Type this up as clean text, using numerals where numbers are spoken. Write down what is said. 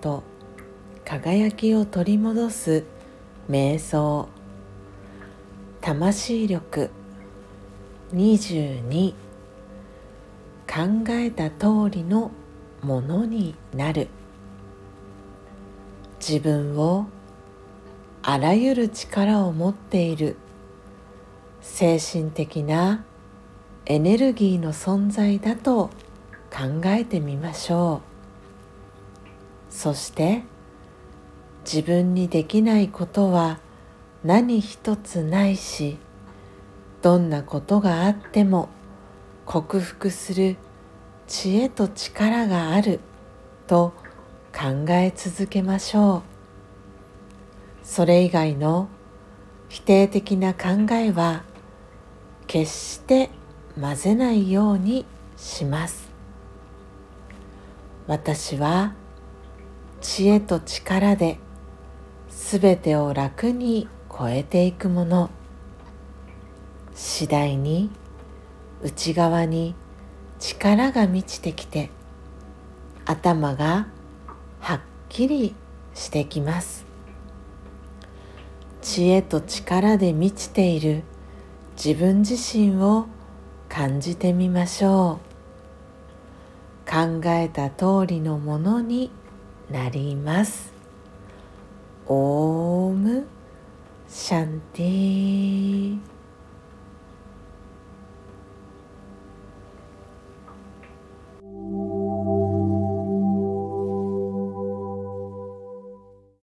と輝きを取り戻す瞑想。魂力22、考えた通りのものになる。自分をあらゆる力を持っている精神的なエネルギーの存在だと考えてみましょう。そして自分にできないことは何一つないし、どんなことがあっても克服する知恵と力があると考え続けましょう。それ以外の否定的な考えは決して混ぜないようにします。私は知恵と力で全てを楽に超えていくもの。次第に内側に力が満ちてきて、頭がはっきりしてきます。知恵と力で満ちている自分自身を感じてみましょう。考えた通りのものになります。Om Shanti。